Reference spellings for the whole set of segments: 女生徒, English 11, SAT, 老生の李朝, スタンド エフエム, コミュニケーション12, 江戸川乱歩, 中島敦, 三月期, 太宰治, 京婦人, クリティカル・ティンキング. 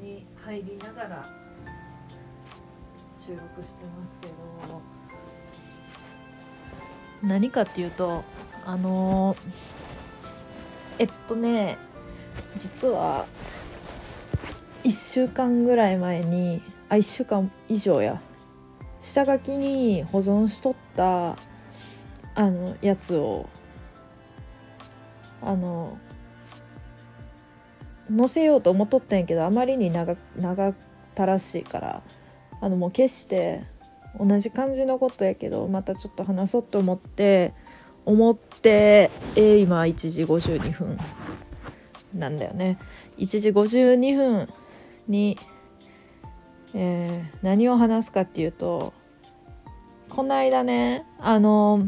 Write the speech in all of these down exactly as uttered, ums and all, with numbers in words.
に入りながら収録してますけど、何かっていうとあのえっとね実はいっしゅうかんぐらい前にあいっしゅうかん以上や下書きに保存しとったあのやつをあの載せようと思っとったんやけど、あまりに長長たらしいからあのもう消して、同じ感じのことやけどまたちょっと話そうと思って思って、えー、今いちじごじゅうにふんなんだよね。いちじごじゅうにふんに、えー、何を話すかっていうと、こないだねあの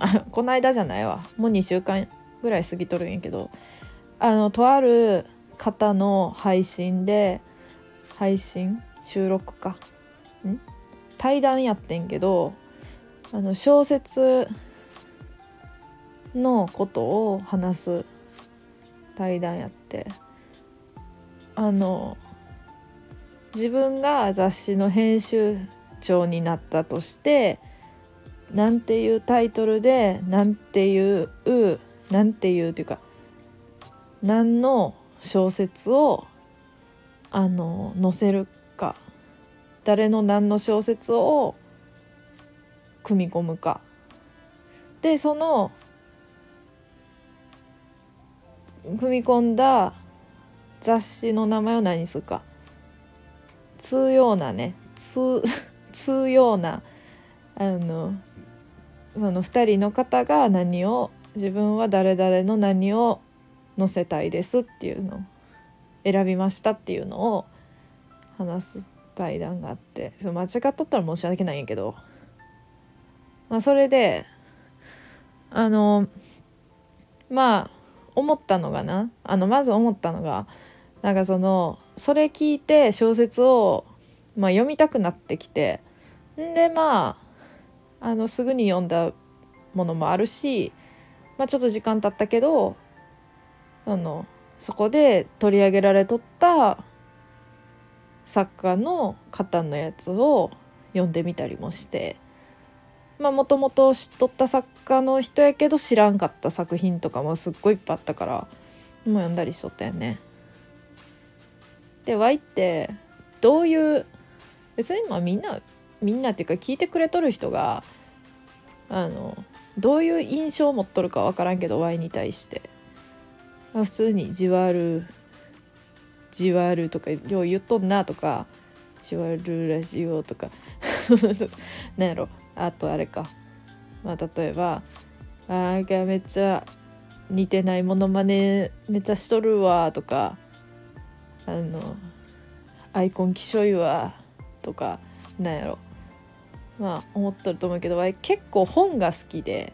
あこないだじゃないわもうにしゅうかんぐらい過ぎとるんやけど、あのとある方の配信で配信収録かん対談やってんけど、あの小説のことを話す対談やって、あの自分が雑誌の編集長になったとしてなんていうタイトルでなんていうなんていうというか何の小説をあの載せるか、誰の何の小説を組み込むかで、その組み込んだ雑誌の名前を何にするか、通用なね通通用なあのそのふたりの方が何を、自分は誰々の何を載せたいですっていうのを選びましたっていうのを話す対談があって、間違っとったら申し訳ないんやけど、まあ、それであのまあ思ったのがなあのまず思ったのがなんかそのそれ聞いて小説を、まあ、読みたくなってきて、んでまああのすぐに読んだものもあるし、まあ、ちょっと時間経ったけどあのそこで取り上げられとった作家の方のやつを読んでみたりもして、まあもともと知っとった作家の人やけど知らんかった作品とかもすっごいいっぱいあったからもう読んだりしとったよね。で Y ってどういう別にまあみんなみんなっていうか聞いてくれとる人があのどういう印象を持っとるか分からんけど Y に対して普通にじわるじわるとかよう言っとんなとかじわるラジオとかなんやろ、あとあれか、まあ、例えばあーめっちゃ似てないモノマネめっちゃしとるわとか、あのアイコンきしょいわとかなんやろ、まあ思っとると思うけど結構本が好きで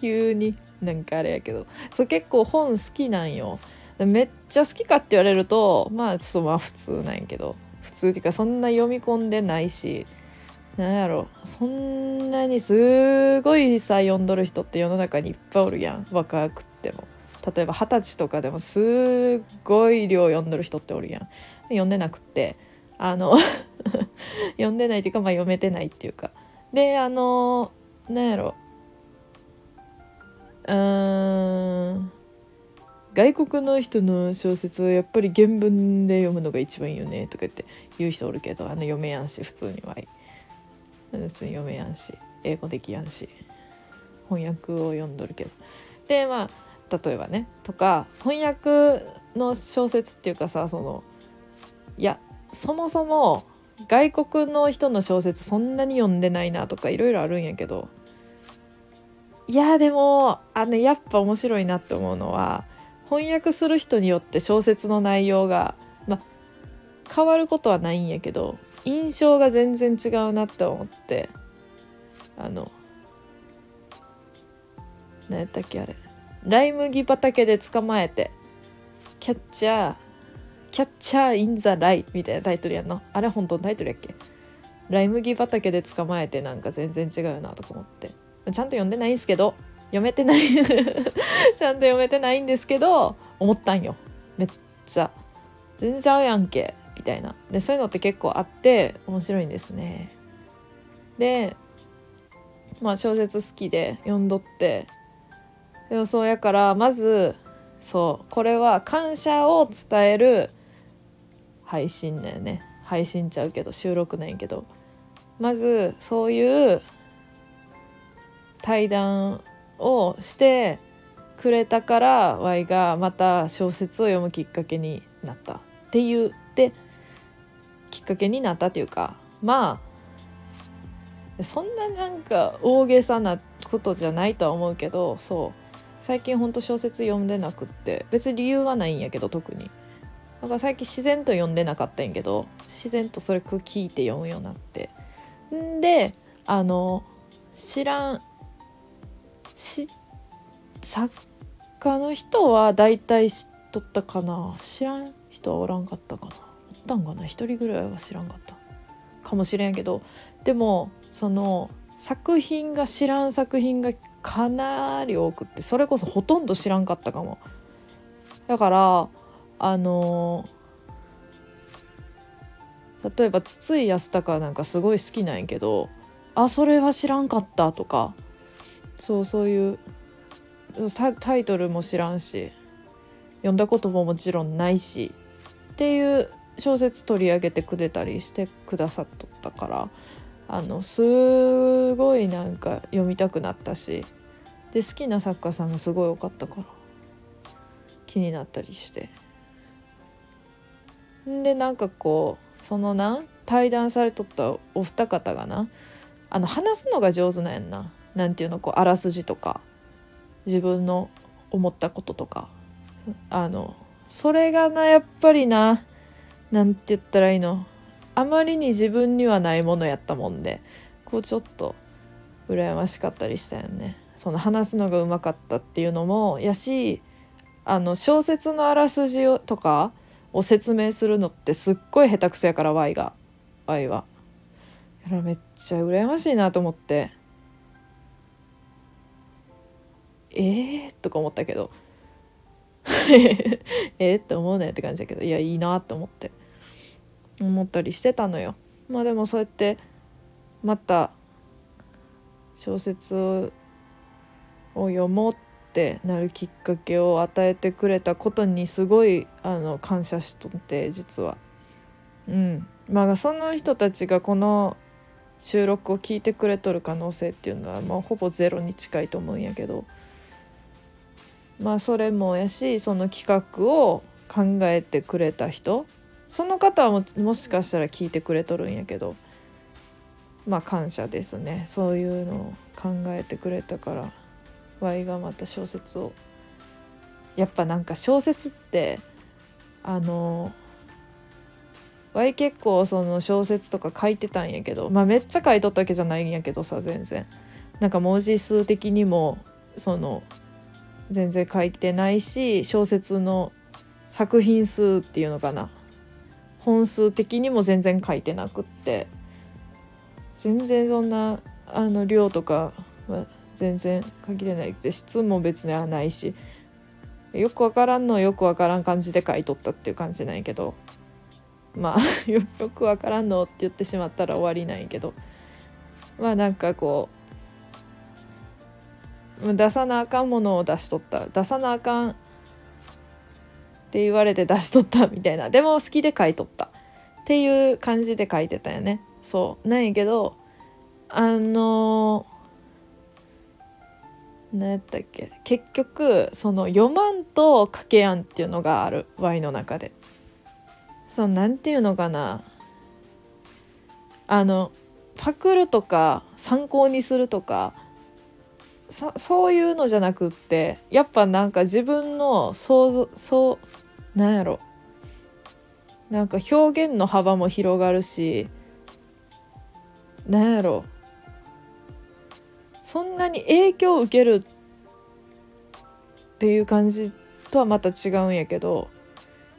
急になんかあれやけど、そう結構本好きなんよ。めっちゃ好きかって言われるとまあちょっとまあ普通なんやけど、普通っていうかそんな読み込んでないし、なんやろそんなにすごいさ読んどる人って世の中にいっぱいおるやん。若くっても例えば二十歳とかでもすごい量読んどる人っておるやん。読んでなくってあの読んでないっていうかまあ読めてないっていうかで、あのなんやろうーん外国の人の小説はやっぱり原文で読むのが一番いいよねとか言って言う人おるけど、あの読めやんし普通には普通に読めやんし英語できやんし翻訳を読んどるけど、でまあ例えばねとか翻訳の小説っていうかさ、そのいやそもそも外国の人の小説そんなに読んでないなとかいろいろあるんやけど、いやでもあのやっぱ面白いなって思うのは翻訳する人によって小説の内容が、ま、変わることはないんやけど印象が全然違うなって思って、あの何やったっけあれライ麦畑で捕まえてキャッチャーキャッチャーインザライみたいなタイトルやんの、あれ本当のタイトルやっけ、ライ麦畑で捕まえてなんか全然違うなとか思って、ちゃんと読んでないんですけど読めてないちゃんと読めてないんですけど思ったんよ、めっちゃ全然ちゃうやんけみたいな。でそういうのって結構あって面白いんですね。でまあ小説好きで読んどって、そうやからまずそうこれは感謝を伝える配信だよね、配信ちゃうけど収録なんやけど、まずそういう対談をしてくれたから Y がまた小説を読むきっかけになったっていうできっかけになったっていうか、まあそんななんか大げさなことじゃないとは思うけど、そう最近ほんと小説読んでなくって、別に理由はないんやけど、特になんか最近自然と読んでなかったんやけど、自然とそれ聞いて読むようになって、んであの知らんし作家の人はだいたい知っとったかな、知らん人はおらんかったかな、おったんかな、一人ぐらいは知らんかったかもしれんけど、でもその作品が知らん作品がかなり多くって、それこそほとんど知らんかったかも。だからあのー、例えば筒井康隆なんかすごい好きなんやけど、あそれは知らんかったとか、そうそういうタイトルも知らんし読んだことももちろんないしっていう小説取り上げてくれたりしてくださっとったから、あのすごいなんか読みたくなったし、で好きな作家さんがすごい多かったから気になったりして、でなんかこうそのな対談されとったお二方がな、あの話すのが上手なんやんな、なんていうのこうあらすじとか自分の思ったこととか、あのそれがなやっぱりな、なんて言ったらいいの、あまりに自分にはないものやったもんで、こうちょっと羨ましかったりしたよね。その話すのがうまかったっていうのもやし、あの小説のあらすじをとかを説明するのってすっごい下手くそやから Y が Y はだからめっちゃ羨ましいなと思って、えーとか思ったけどえーって思うねって感じだけど、いやいいなって思って思ったりしてたのよ。まあでもそうやってまた小説を読もうってなるきっかけを与えてくれたことにすごいあの感謝しとって実は、うん、まあその人たちがこの収録を聞いてくれとる可能性っていうのはもうほぼゼロに近いと思うんやけど、まあそれもやし、その企画を考えてくれた人、その方は も, もしかしたら聞いてくれとるんやけど、まあ感謝ですね。そういうのを考えてくれたから Y がまた小説を、やっぱなんか小説ってあの Y 結構その小説とか書いてたんやけど、まあめっちゃ書いとったわけじゃないんやけどさ、全然なんか文字数的にもその全然書いてないし、小説の作品数っていうのかな、本数的にも全然書いてなくって、全然そんなあの量とかは全然限れないって、質も別にはないし、よくわからんのよくわからん感じで書いとったっていう感じなんやけど、まあよくわからんのって言ってしまったら終わりなんやけど、まあなんかこう出さなあかんものを出しとった、出さなあかんって言われて出しとったみたいな、でも好きで書いとったっていう感じで書いてたよね。そうなんやけど、あの何やったっけ、結局その読まんと書けやんっていうのがある Y の中で、そうなんていうのかな、あのパクるとか参考にするとかそ, そういうのじゃなくって、やっぱなんか自分の想像、そうなんやろ、なんか表現の幅も広がるし、なんやろ、そんなに影響を受けるっていう感じとはまた違うんやけど、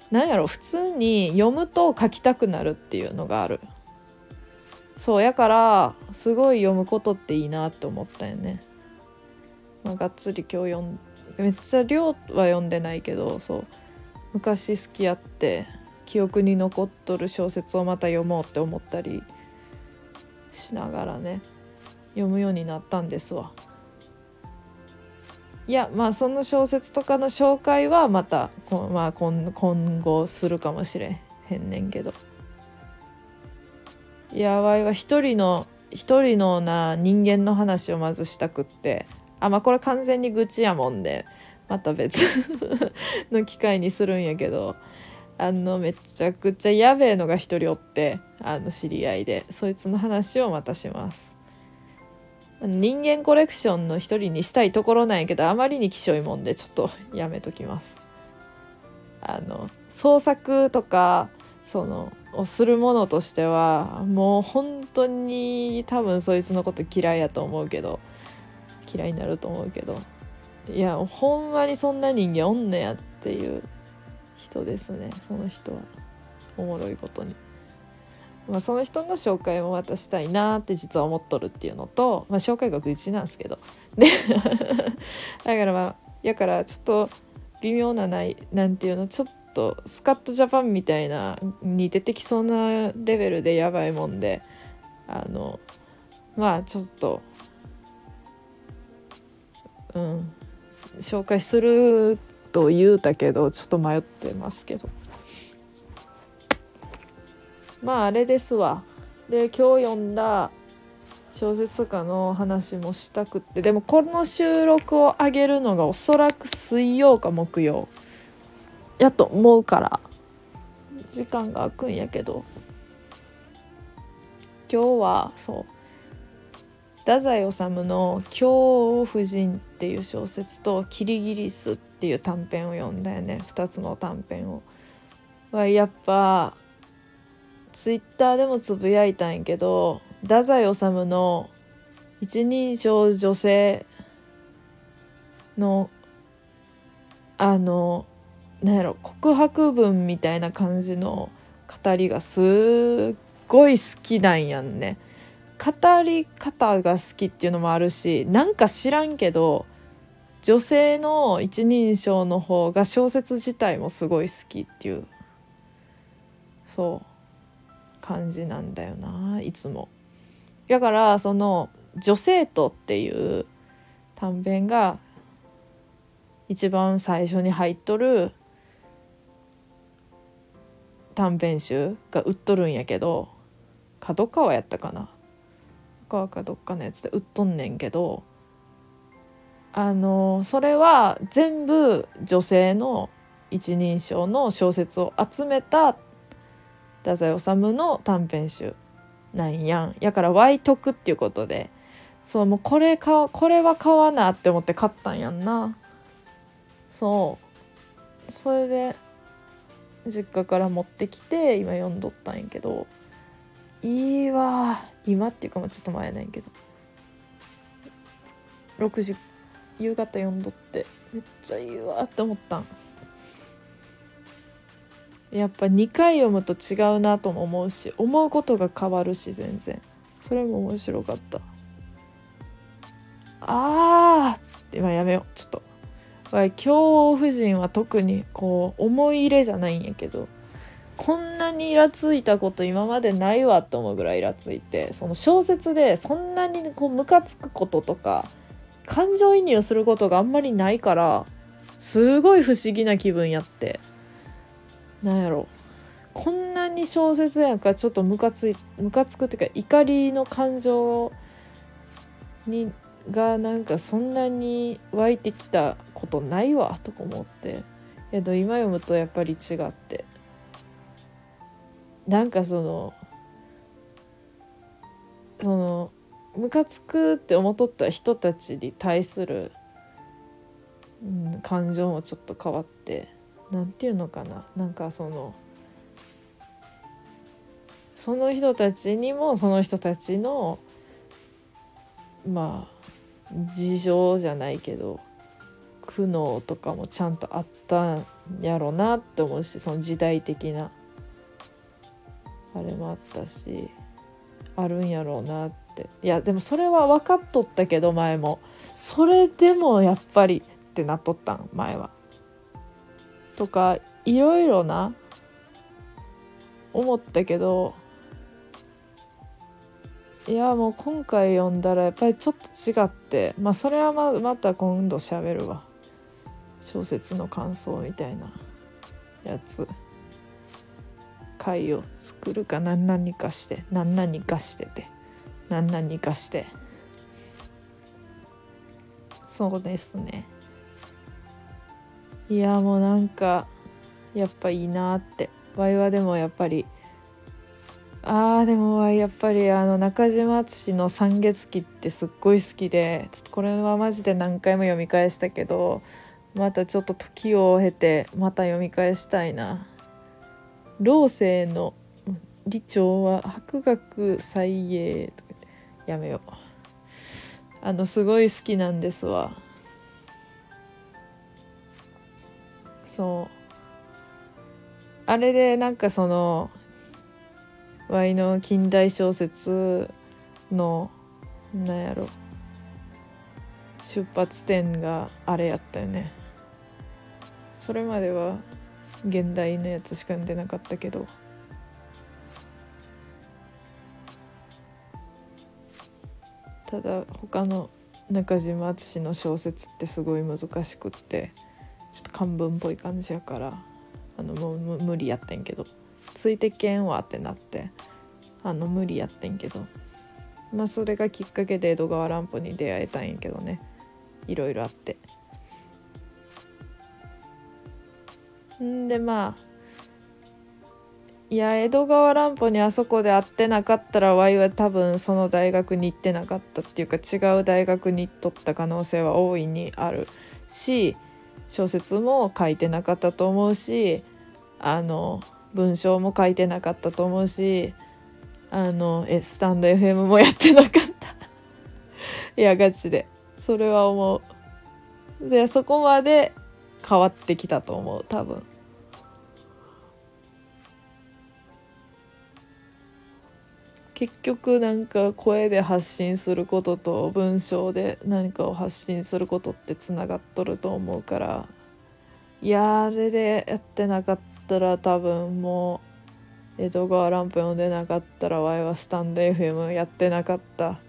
なんやろ、普通に読むと書きたくなるっていうのがある。そうやからすごい読むことっていいなって思ったよね。まあ、がっつり今日読んめっちゃ量は読んでないけど、そう昔好きやって記憶に残っとる小説をまた読もうって思ったりしながらね読むようになったんですわ。いやまあその小説とかの紹介はまたこ、まあ、今, 今後するかもしれへんねんけど、いやわいは一人の一人のな人間の話をまずしたくって、あまあこれ完全に愚痴やもんでまた別の機会にするんやけど、あのめちゃくちゃやべえのが一人おって、あの知り合いでそいつの話をまたします。人間コレクションの一人にしたいところなんやけど、あまりに希少いもんでちょっとやめときます。あの創作とかそのをするものとしてはもう本当に多分そいつのこと嫌いやと思うけど嫌いになると思うけど、いやほんまにそんな人間おんねやっていう人ですね。その人はおもろいことに、まあ、その人の紹介も渡したいなって実は思っとるっていうのと、まあ、紹介が愚痴なんですけどでだからまあやからちょっと微妙なないなんていうのちょっとスカッとジャパンみたいなに出てきそうなレベルでやばいもんで、あのまあちょっとうん紹介すると言うたけどちょっと迷ってますけど、まああれですわ。で今日読んだ小説家の話もしたくって、でもこの収録を上げるのがおそらく水曜か木曜やと思うから時間が空くんやけど、今日はそう太宰治の京婦人っていう小説とキリギリスっていう短編を読んだよね。ふたつの短編をはやっぱツイッターでもつぶやいたんやけど、太宰治の一人称女性のあのなんやろ告白文みたいな感じの語りがすっごい好きなんやんね。語り方が好きっていうのもあるし、なんか知らんけど女性の一人称の方が小説自体もすごい好きっていうそう感じなんだよないつも。だからその女生徒っていう短編が一番最初に入っとる短編集が売っとるんやけど、角川やったかなかかどっかのやつで売っとんねんけど、あのそれは全部女性の一人称の小説を集めた太宰治の短編集なんやん。やからわい得っていうことで、そうもうこれかこれは買わなって思って買ったんやんな。そうそれで実家から持ってきて今読んどったんやけど、いいわ今っていうかもうちょっと前ないけどろくじ夕方読んどってめっちゃいいわって思ったん。やっぱにかい読むと違うなとも思うし、思うことが変わるし全然それも面白かった。あーって今やめようちょっと。京婦人は特にこう思い入れじゃないんやけど、こんなにイラついたこと今までないわと思うぐらいイラついて、その小説でそんなにこうムカつくこととか感情移入することがあんまりないからすごい不思議な気分やって、なんやろこんなに小説やんかちょっとムカついムカつくっていうか怒りの感情にがなんかそんなに湧いてきたことないわとか思って、けど今読むとやっぱり違って、なんかそのそのムカつくって思っとった人たちに対する、うん、感情もちょっと変わって、なんていうのかな、なんかそのその人たちにもその人たちのまあ事情じゃないけど苦悩とかもちゃんとあったんやろなって思うし、その時代的なあれもあったし、あるんやろうなって。いやでもそれは分かっとったけど、前もそれでもやっぱりってなっとったん前はとかいろいろな思ったけど、いやもう今回読んだらやっぱりちょっと違って、まあそれは ま, また今度喋るわ、小説の感想みたいなやつ回を作るか、何々かして何々かしてて何々かしてそうですね。いやもうなんかやっぱいいなって。ワイはでもやっぱりあーでもやっぱりあの中島敦の三月期ってすっごい好きで、ちょっとこれはマジで何回も読み返したけど、またちょっと時を経てまた読み返したいな。老生の李朝は博学才英とかやめよう、あのすごい好きなんですわ。そうあれでなんかそのワイの近代小説のなんやろ出発点があれやったよね。それまでは現代のやつしか読んでなかったけど、ただ他の中島敦の小説ってすごい難しくってちょっと漢文っぽい感じやからあのもう無理やってんけど、ついてけんわってなってあの無理やってんけど、まあそれがきっかけで江戸川乱歩に出会えたんやけどね、いろいろあって。んでまあいや江戸川乱歩にあそこで会ってなかったらワイは多分その大学に行ってなかったっていうか、違う大学に行っとった可能性は大いにあるし、小説も書いてなかったと思うし、あの文章も書いてなかったと思うし、あのえスタンド エフエム もやってなかったいやガチでそれは思う。でそこまで変わってきたと思う多分。結局なんか声で発信することと文章で何かを発信することってつながっとると思うから、いやあれでやってなかったら多分もう江戸川乱歩読んでなかったらワイはスタンド エフエム やってなかった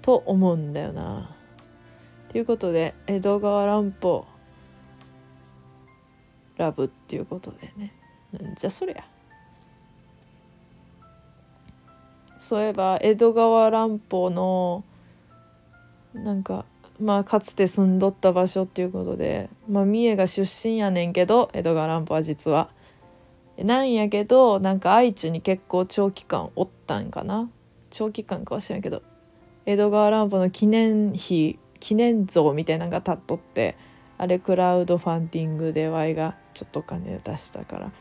と思うんだよな。ということで江戸川乱歩ラブっていうことでね。なんじゃそりゃ。そういえば江戸川乱歩のなんかまあかつて住んどった場所っていうことで、まあ三重が出身やねんけど江戸川乱歩は実はなんやけど、なんか愛知に結構長期間おったんかな、長期間かは知らんけど、江戸川乱歩の記念碑記念像みたいなのが立っとって、あれクラウドファンディングで Y がちょっとお金出したから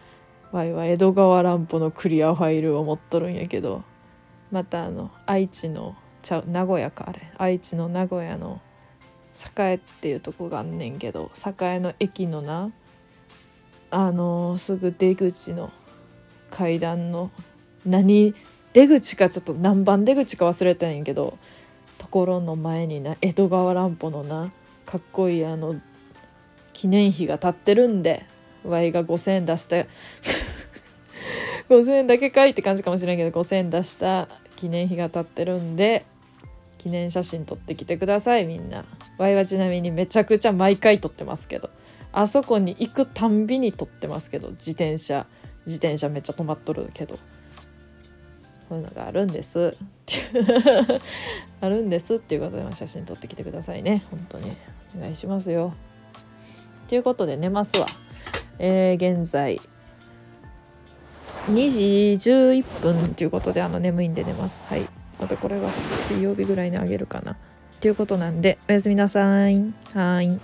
Y は江戸川乱歩のクリアファイルを持っとるんやけど、またあの愛知のちゃう名古屋かあれ愛知の名古屋の栄っていうとこがあんねんけど、栄の駅のなあのー、すぐ出口の階段の何出口かちょっと何番出口か忘れたんやけど、ところの前にな江戸川乱歩のなかっこいいあの記念碑が立ってるんで、ワイがごせんえん出したごせんえんだけかいって感じかもしれんけど、ごせんえん出した記念碑が立ってるんで記念写真撮ってきてくださいみんな。ワイはちなみにめちゃくちゃ毎回撮ってますけど、あそこに行くたんびに撮ってますけど、自転車自転車めっちゃ止まっとるけど、こういうのがあるんですあるんですっていうことで写真撮ってきてくださいね、本当にお願いしますよ。ということで寝ますわ。えー、現在にじじゅういっぷんということで、あの眠いんで寝ます。はい、またこれは水曜日ぐらいにあげるかなっていうことなんで、おやすみなさい。はい。